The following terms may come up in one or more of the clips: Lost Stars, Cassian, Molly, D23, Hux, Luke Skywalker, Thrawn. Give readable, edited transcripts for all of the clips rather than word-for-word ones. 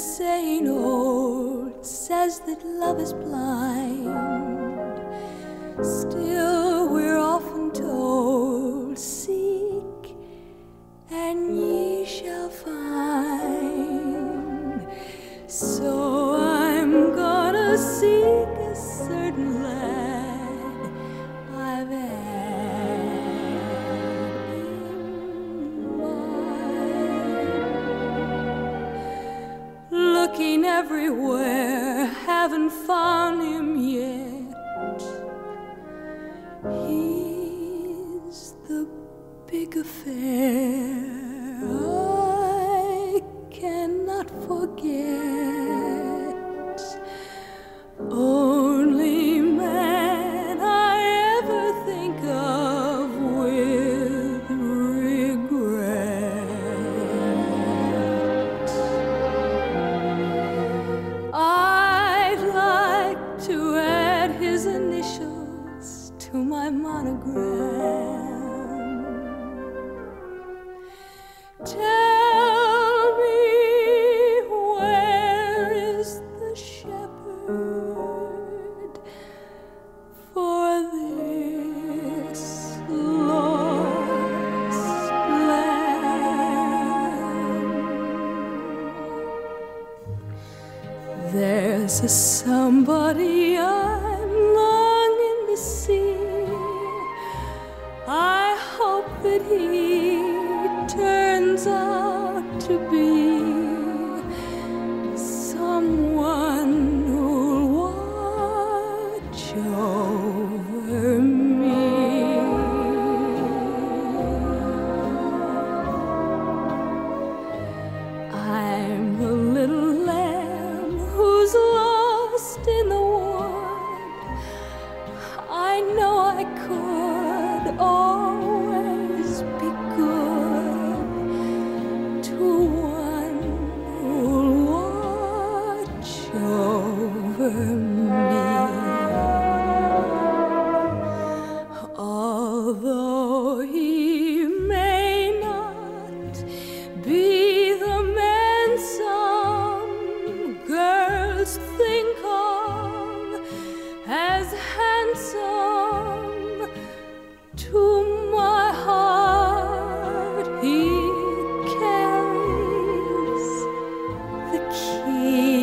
saying old says that love is blind. Still we're often told, seek and ye shall find. So I'm gonna seek a certain lad I've had in mind. Looking everywhere, haven't found him yet. He's the big affair I cannot forget. Only man I ever think of with regret. I'd like to add his initials to my monogram. Tell me, where is the shepherd for this lost lamb? There's a somebody I'm longing to see. I hope that he turns out to be someone who'll watch over me. I'm the little lamb who's lost in the wood. I know I could always be good to one who'll watch over me. Although he may not be the man some girls think of as handsome, to my heart he carries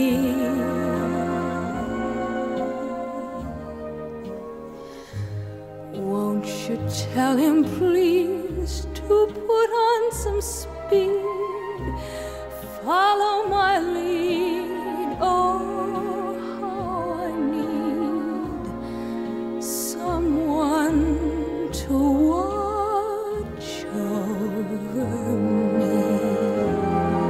the key.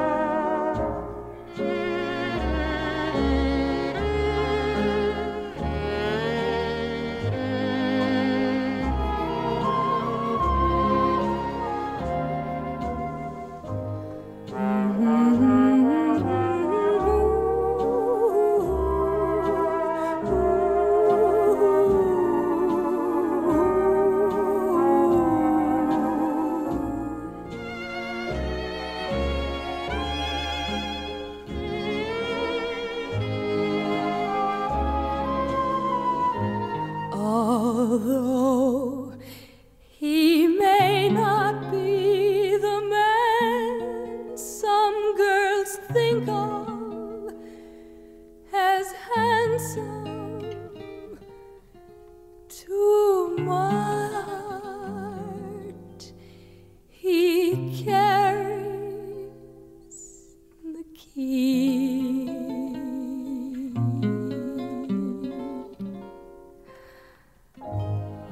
Won't you tell him, please, to put on some speed? Follow my lead. Oh, although he may not be the man some girls think of as handsome, to my heart he carries the key.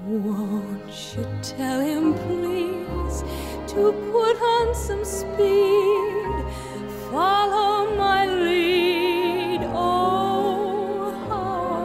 Won't you tell him, please, to put on some speed? Follow my lead. Oh, how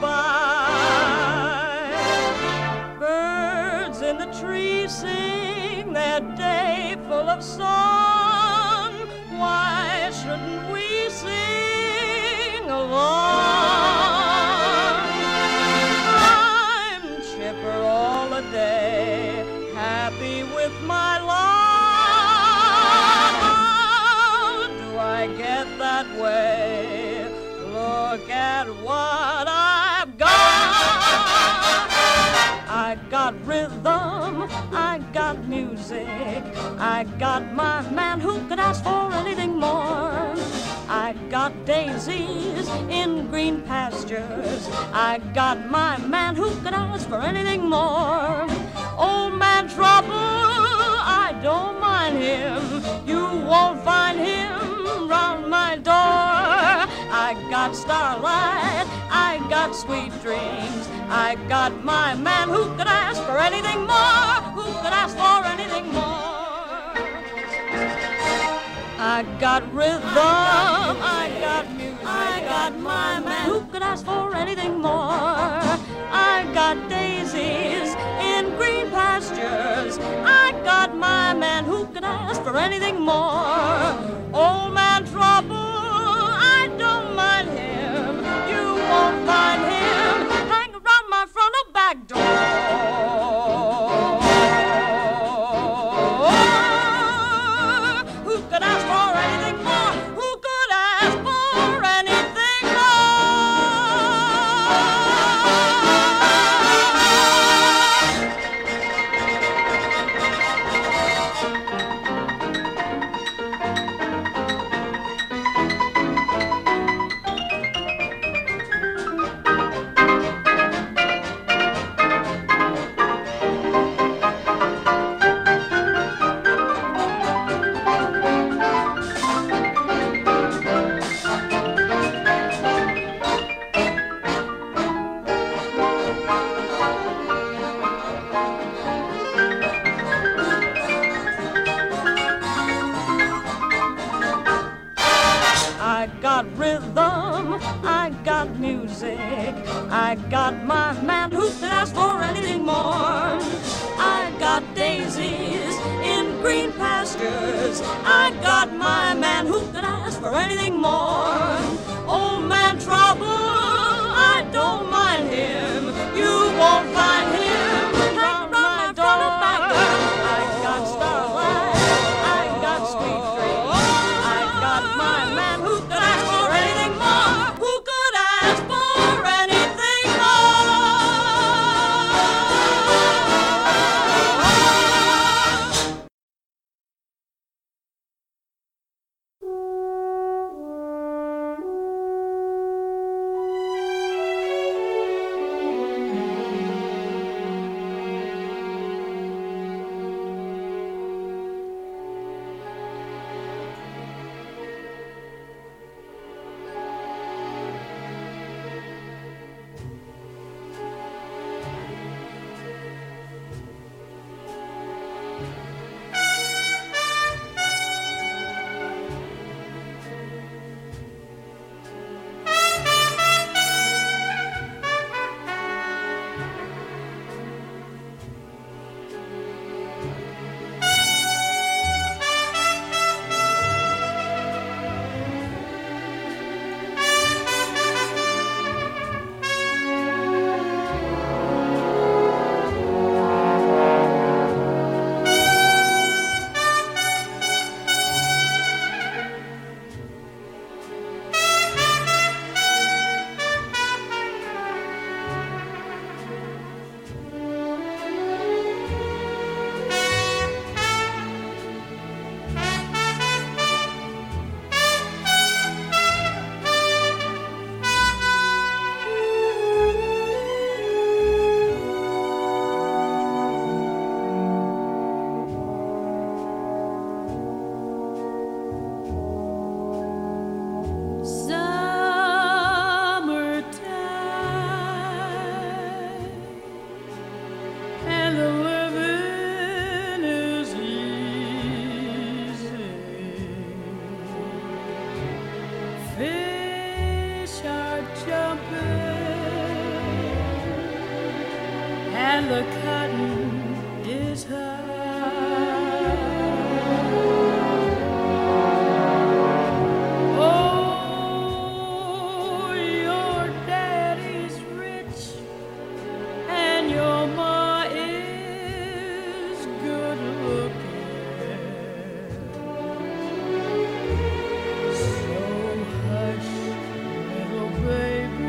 by. Birds in the trees sing their day full of song. Why shouldn't we sing along? I'm chipper all the day, happy with my lot. How do I get that way? Look at what I've got. I got rhythm, I got music, I got my man, who could ask for anything more? I got daisies in green pastures, I got my man, who could ask for anything more? Old man Trouble, I don't mind him, you won't find him round my door. I got starlight, I got sweet dreams, I got my man, who could ask for anything more? Who could ask for anything more? I got rhythm, I got music, I got my man, who could ask for anything more? I got daisies in green pastures, I got my man, who could ask for anything more? Old man Trouble, I don't mind him, you won't find him, hang around my front or back door. Who could ask for anything more? Who could ask for anything more? I got rhythm, I got music, I got my man, who could ask for anything more? I got daisies in green pastures, I got my man, who could ask for anything more? Old man Trouble, I don't mind him, you won't find him round my door. I got starlight, I got sweet dreams, I got my man, who could ask for anything more? Who could ask for anything more? and the cotton is high. Oh, your daddy's rich and your ma is good looking. So hush, little baby,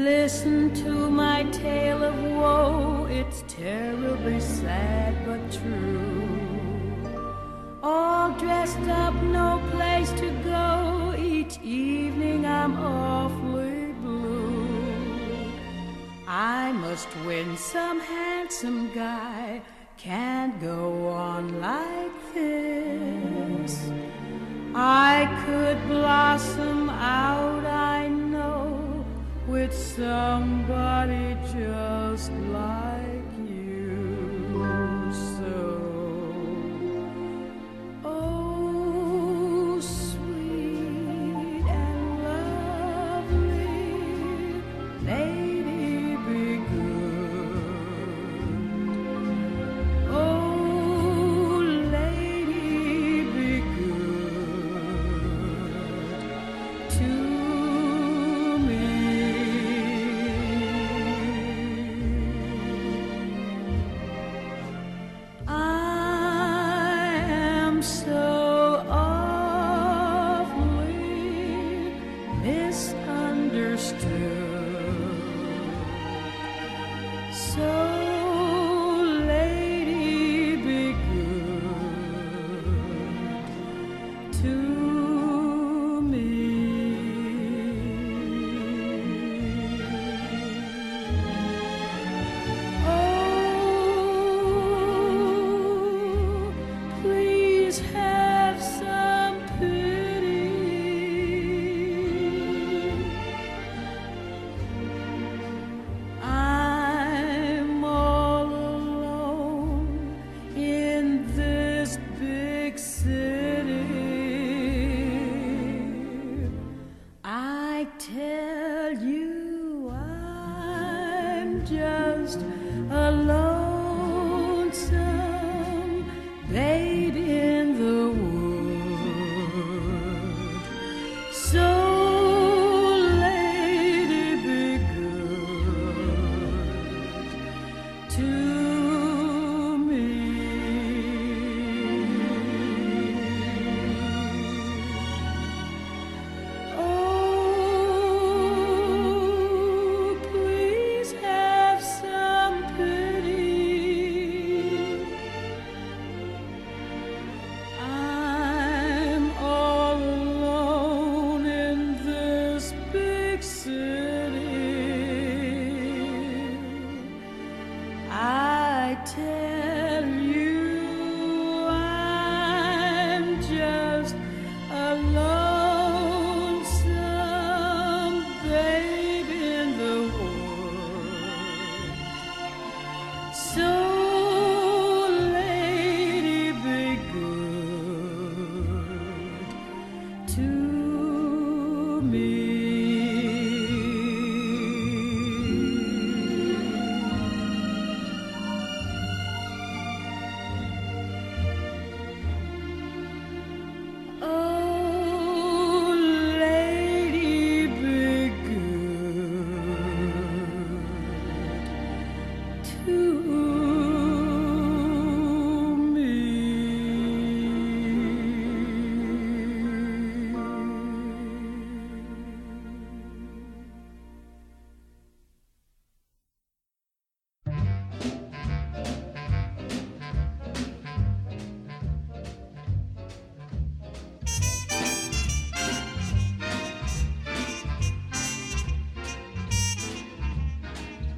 Listen to my tale of woe, it's terribly sad but true. All dressed up, no place to go, each evening I'm awfully blue. I must win some handsome guy, can't go on like this. I could blossom out, I know, with somebody just like you. So, oh, sweet and lovely lady, be good. Oh, lady, be good to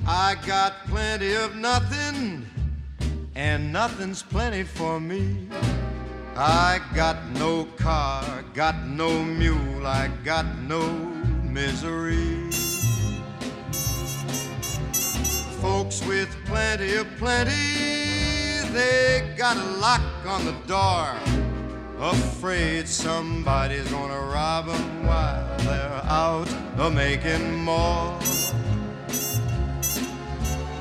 I got plenty of nothing, and nothing's plenty for me. I got no car, got no mule, I got no misery. Folks with plenty of plenty, they got a lock on the door, afraid somebody's gonna rob them while they're out a-making more.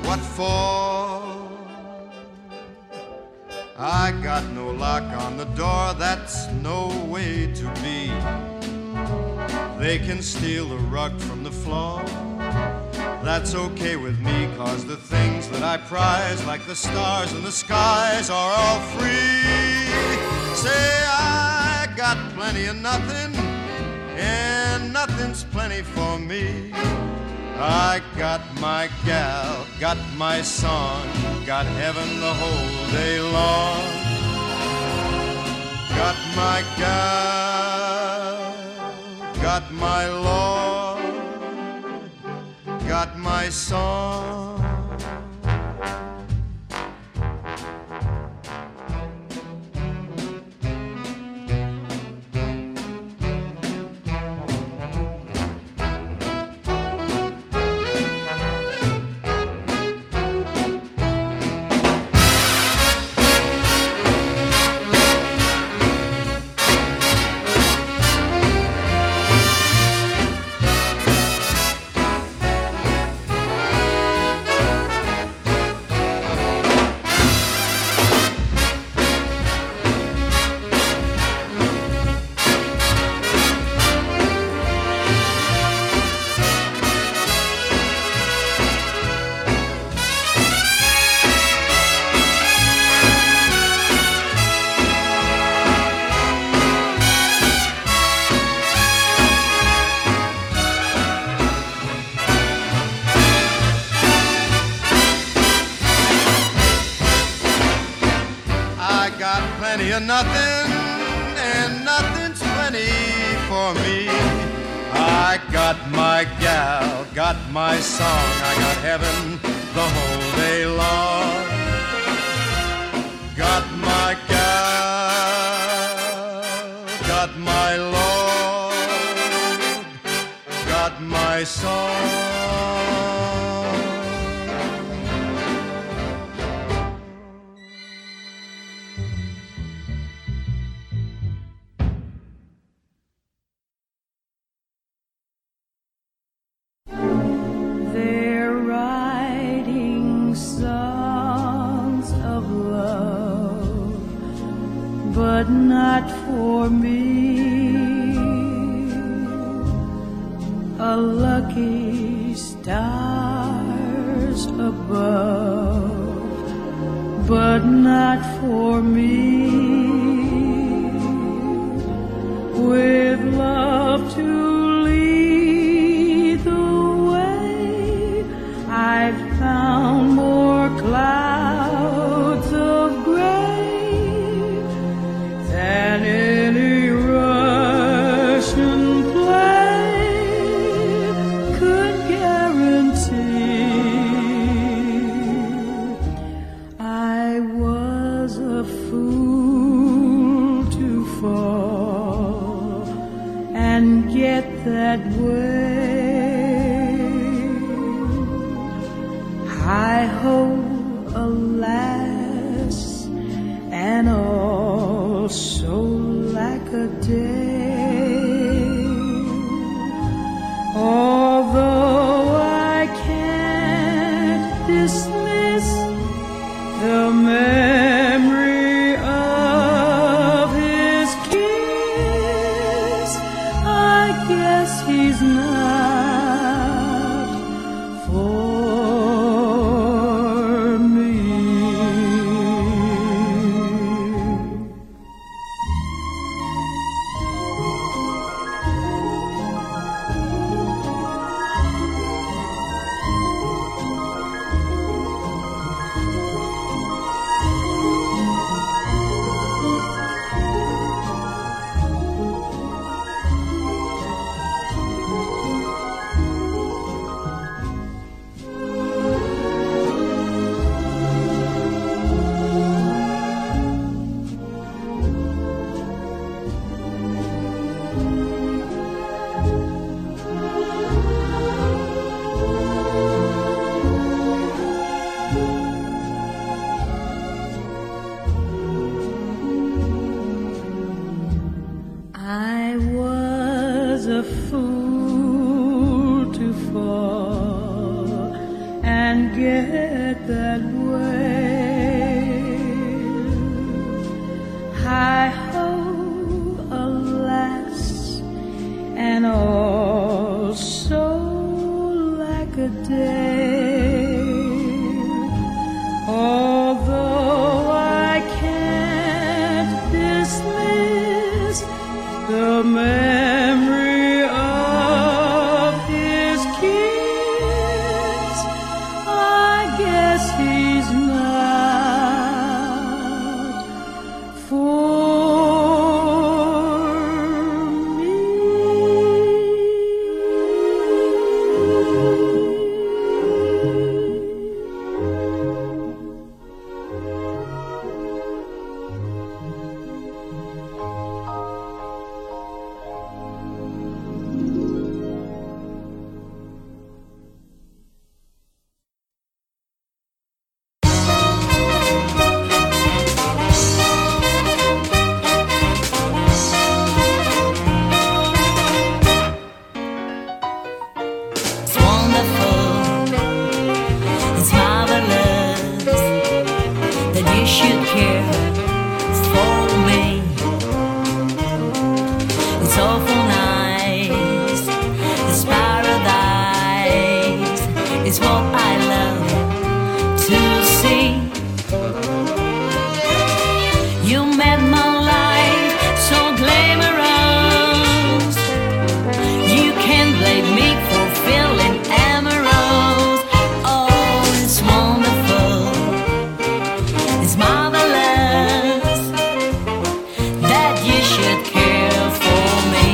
What for? I got no lock on the door, that's no way to be. They can steal the rug from the floor. That's okay with me, cause the things that I prize, like the stars and the skies, are all free. Say I got plenty of nothing, and nothing's plenty for me. I got my gal, got my song, got heaven the whole day long. Got my gal, got my Lord, got my song. Nothing and nothing's plenty for me. I got my gal, got my song, I got heaven the whole day long. Got my gal, got my Lord, got my song. But not for me, a lucky stars above, but not for me, with love to lead the way, I've found more clouds of gray than any Russian play could guarantee. I was a fool to fall and get that way. Hi-ho, alas, and all so lackadaisical. Although I can't dismiss the memory of his kiss, I guess he's not for me. wish you'd care for me. It's awful nice, it's paradise, it's what I love to see. You made my life so glamorous, you can't blame me for feeling amorous. Oh, it's wonderful, it's marvelous that you should care for me.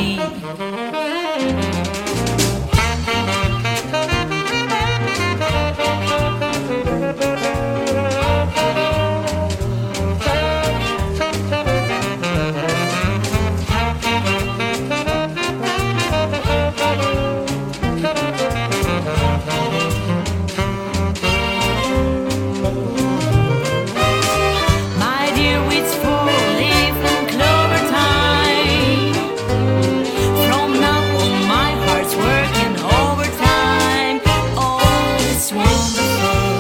My dear, it's four leaf and clover time. From now on, my heart's working overtime. Oh, it's wonderful,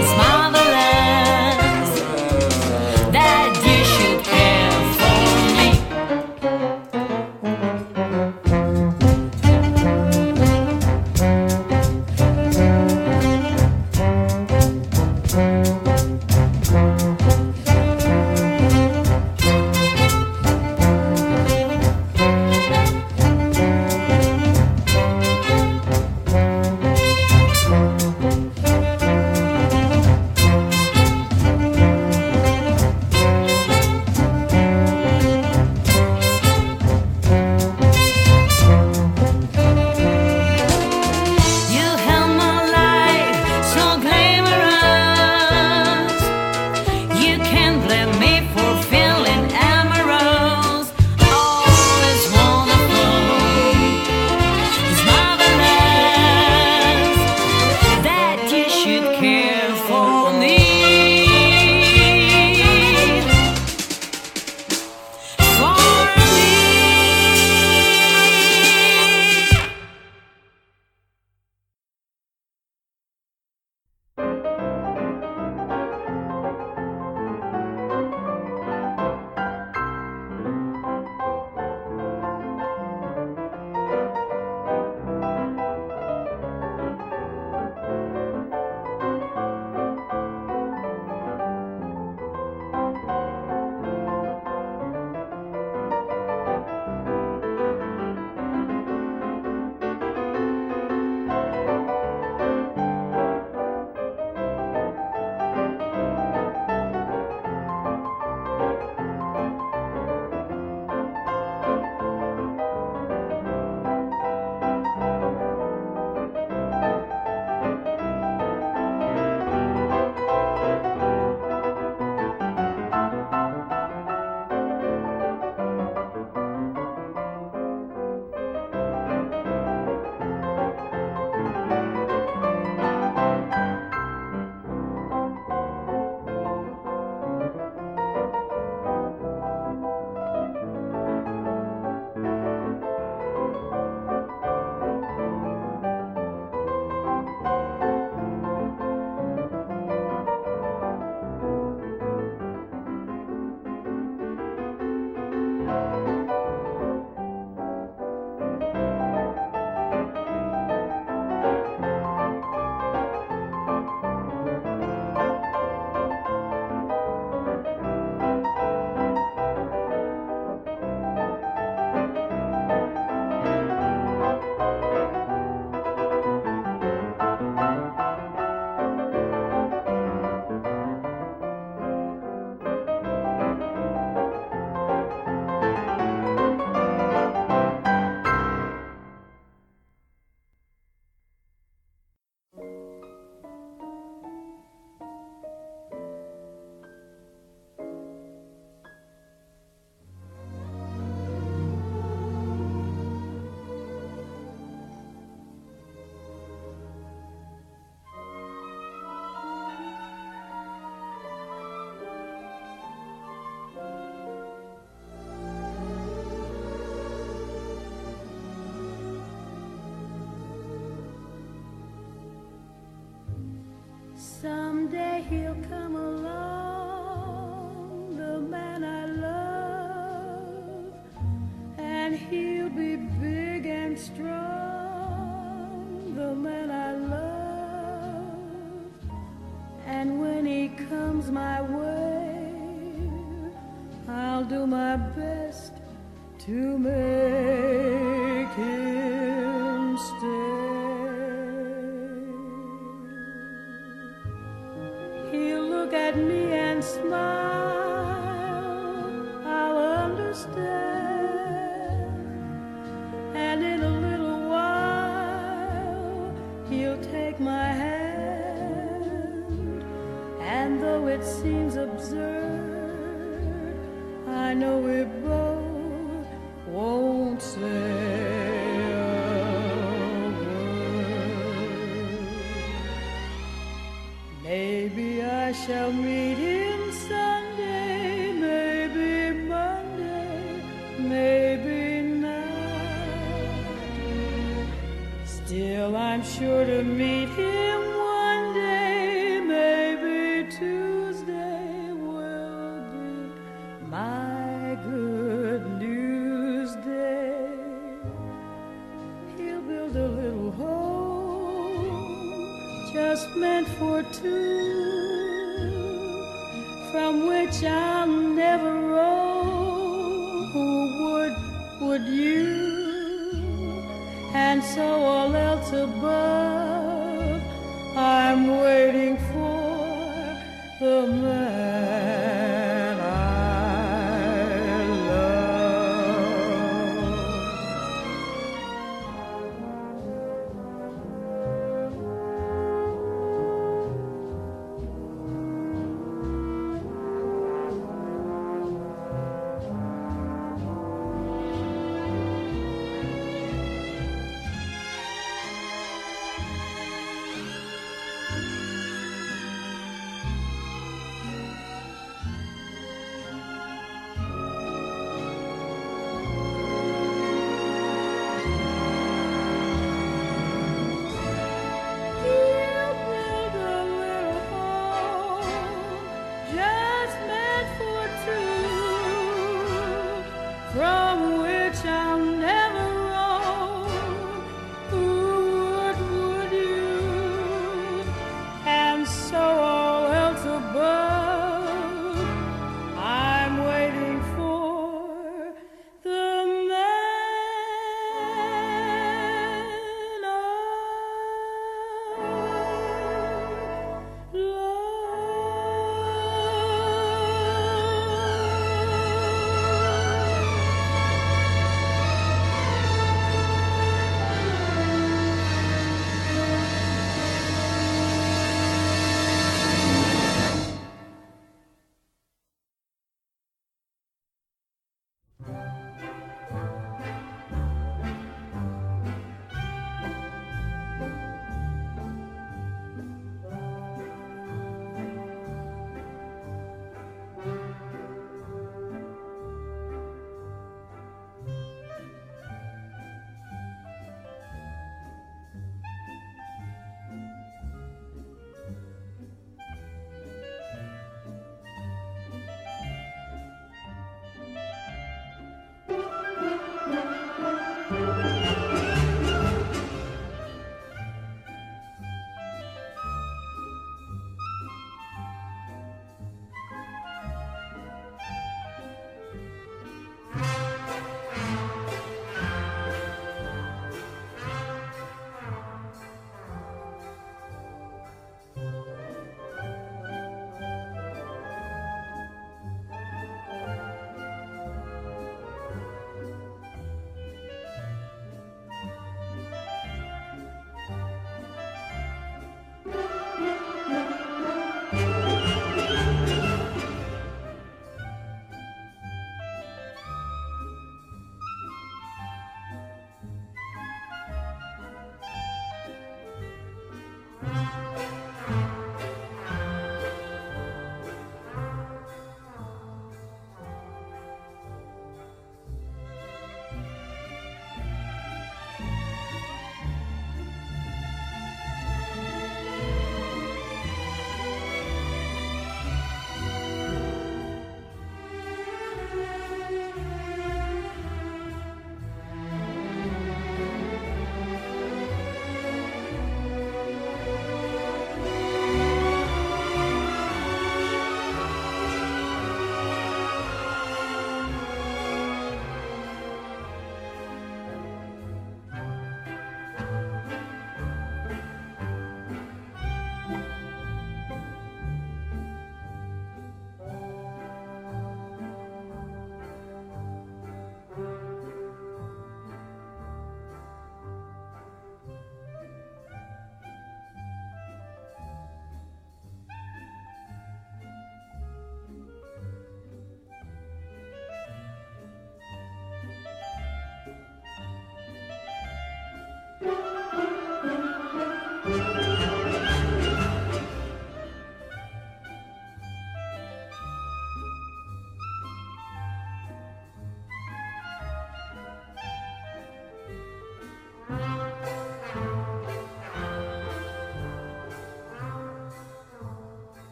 it's marvelous that you should care for me. You held my life so glamorous, you can't blame me for feeling amorous. Oh, it's wonderful, it's marvelous that you should care for me. For me. Someday he'll come along. my best to make him stay. He'll look at me and smile, I'll understand, and in a little while he'll take my hand. And though it seems absurd, I know we both won't say a word. Maybe I shall meet him Sunday, maybe Monday, maybe not. Still, I'm sure to meet him one day, maybe Tuesday will be my good news. A little home just meant for two, from which I'll never roam. Who would you? And so all else above, I'm waiting for the man.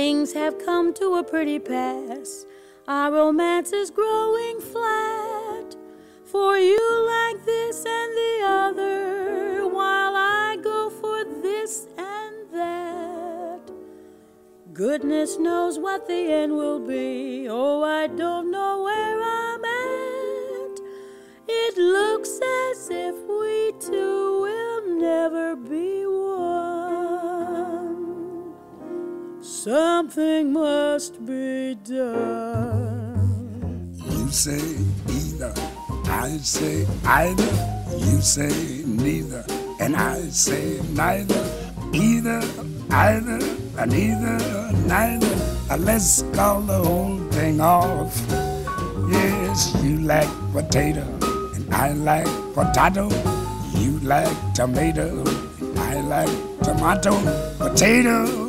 Things have come to a pretty pass. Our romance is growing flat. For you like this and the other, while I go for this and that. Goodness knows what the end will be. Oh, I don't know where I'm at. It looks as if we two will never be one. Something must be done. You say either, I say either, you say neither, and I say neither. Either, either, and either, neither. Let's call the whole thing off. Yes, you like potato, and I like potato. You like tomato, and I like tomato. Potato,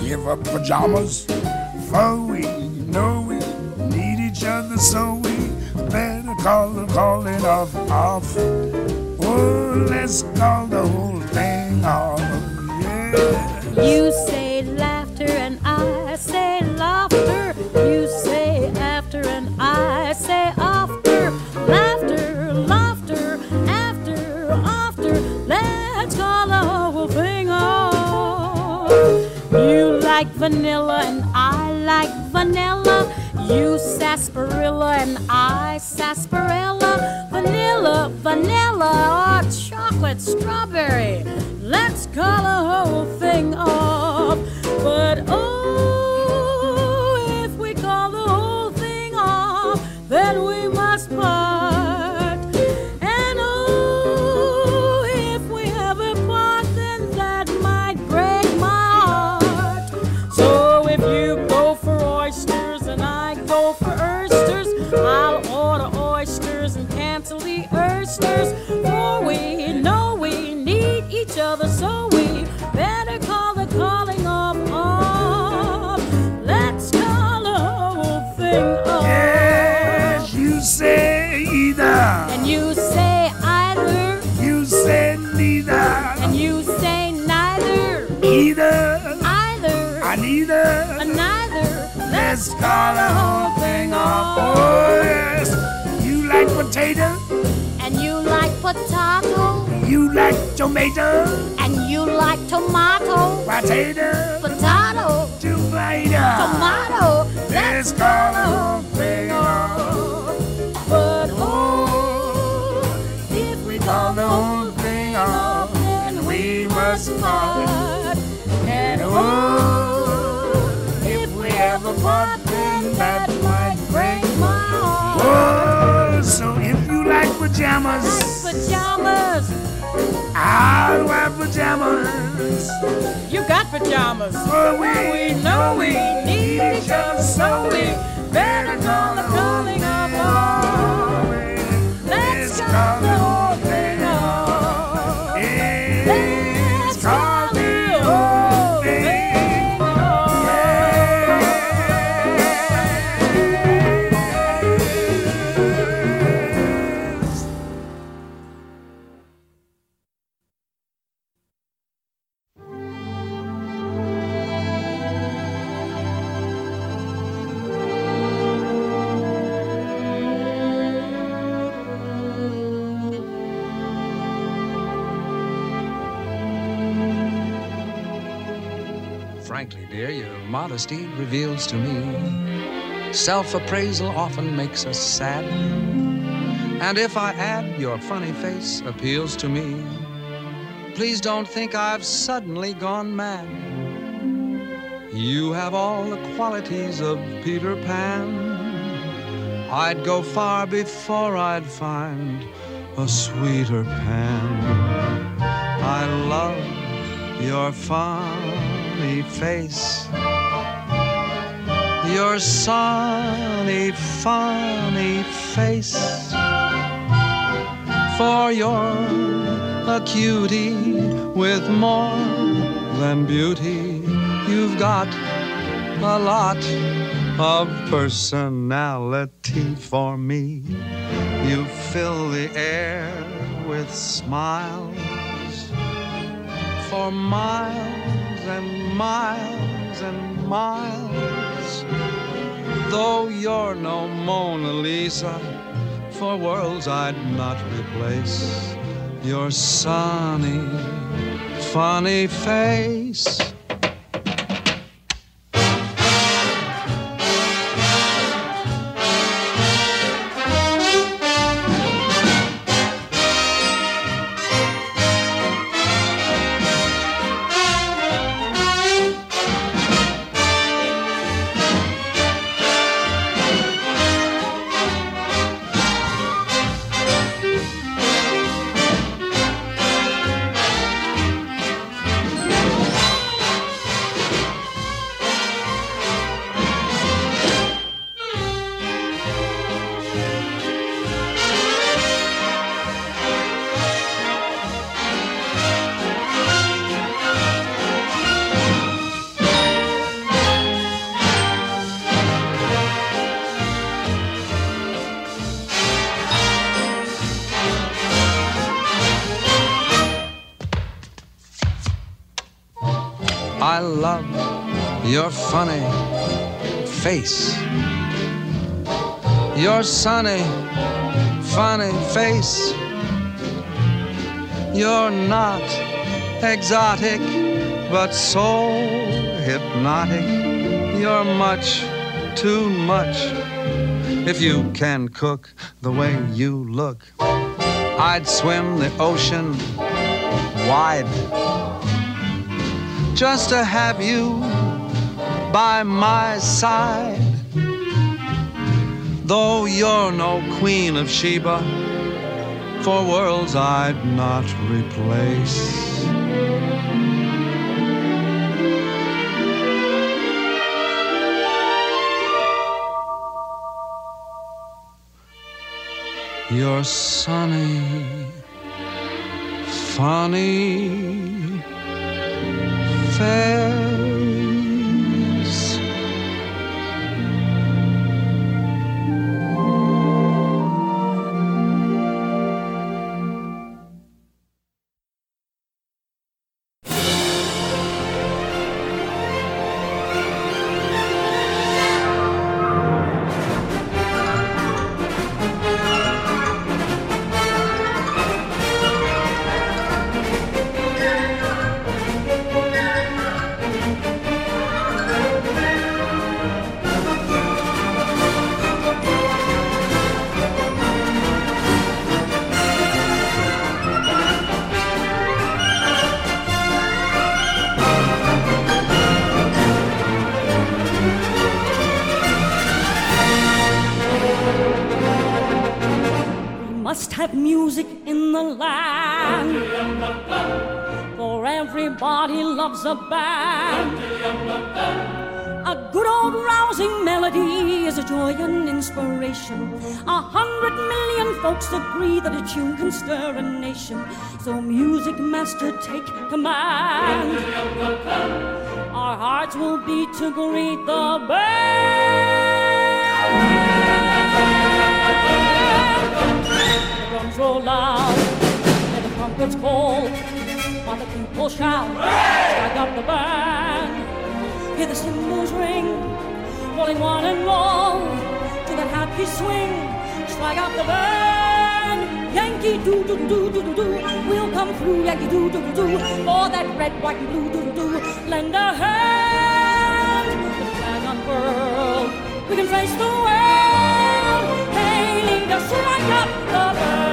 give up pajamas. For we know we need each other, so we better call it off. Oh, let's call the whole thing off, yeah. You say laughter and I say laughter. You say after and I say after. Laughter, laughter, after, after. Let's call the whole thing off. You like vanilla and I like vanilla. You sarsaparilla and I sarsaparilla. Vanilla, vanilla, or chocolate strawberry. Let's call the whole thing off. But oh, if we call the whole thing off, then we must part. And oh, if we ever part, then that might break my heart. So if you go for oysters and I go for oysters, I'll order oysters and cancel the oysters. For we know we need each other, so we better call the calling off. Let's call the whole thing off. Yes, you say either, and you say either. You say neither, and you say neither. Either, either, and neither, and neither. Let's call the whole thing off. Oh, yes. You like potato, and you like potato. You like tomato, and you like tomato. Potato, potato, tomato, tomato. Let's call the whole thing off. But oh, if we call the whole thing off, then we must part. And oh, if we ever part, then that might break my heart. Oh, so if you like pajamas, like pajamas, I'll wear pajamas. You got pajamas. But we know we need each other, so we better call the calling of home. Let's call the whole thing off. Let's call the whole thing off. Frankly, dear, your modesty reveals to me self-appraisal often makes us sad. And if I add, your funny face appeals to me. Please don't think I've suddenly gone mad. You have all the qualities of Peter Pan. I'd go far before I'd find a sweeter Pan. I love your fun face. your sunny, funny face, for you're a cutie with more than beauty. You've got a lot of personality for me. You fill the air with smiles for miles and miles and miles. Though you're no Mona Lisa, for worlds I'd not replace your sunny, funny face. I love your funny face, your sunny, funny face. You're not exotic, but so hypnotic. You're much too much. If you can cook the way you look, I'd swim the ocean wide just to have you by my side. Though you're no Queen of Sheba, for worlds I'd not replace your sunny, funny face. A band, a good old rousing melody is a joy and inspiration. 100 million folks agree that a tune can stir a nation. So music master, take command. Our hearts will beat to greet the band. The drums roll loud and the trumpets call. While the people shout, strike up the band. Hear the cymbals ring, rolling one and all. To that happy swing, strike up the band. Yankee do-do-do-do-do-do, we'll come through. Yankee do-do-do-do, for that red, white, and blue do-do-do. Lend a hand, the flag unfurled, we can face the world. Hailing to strike up the band.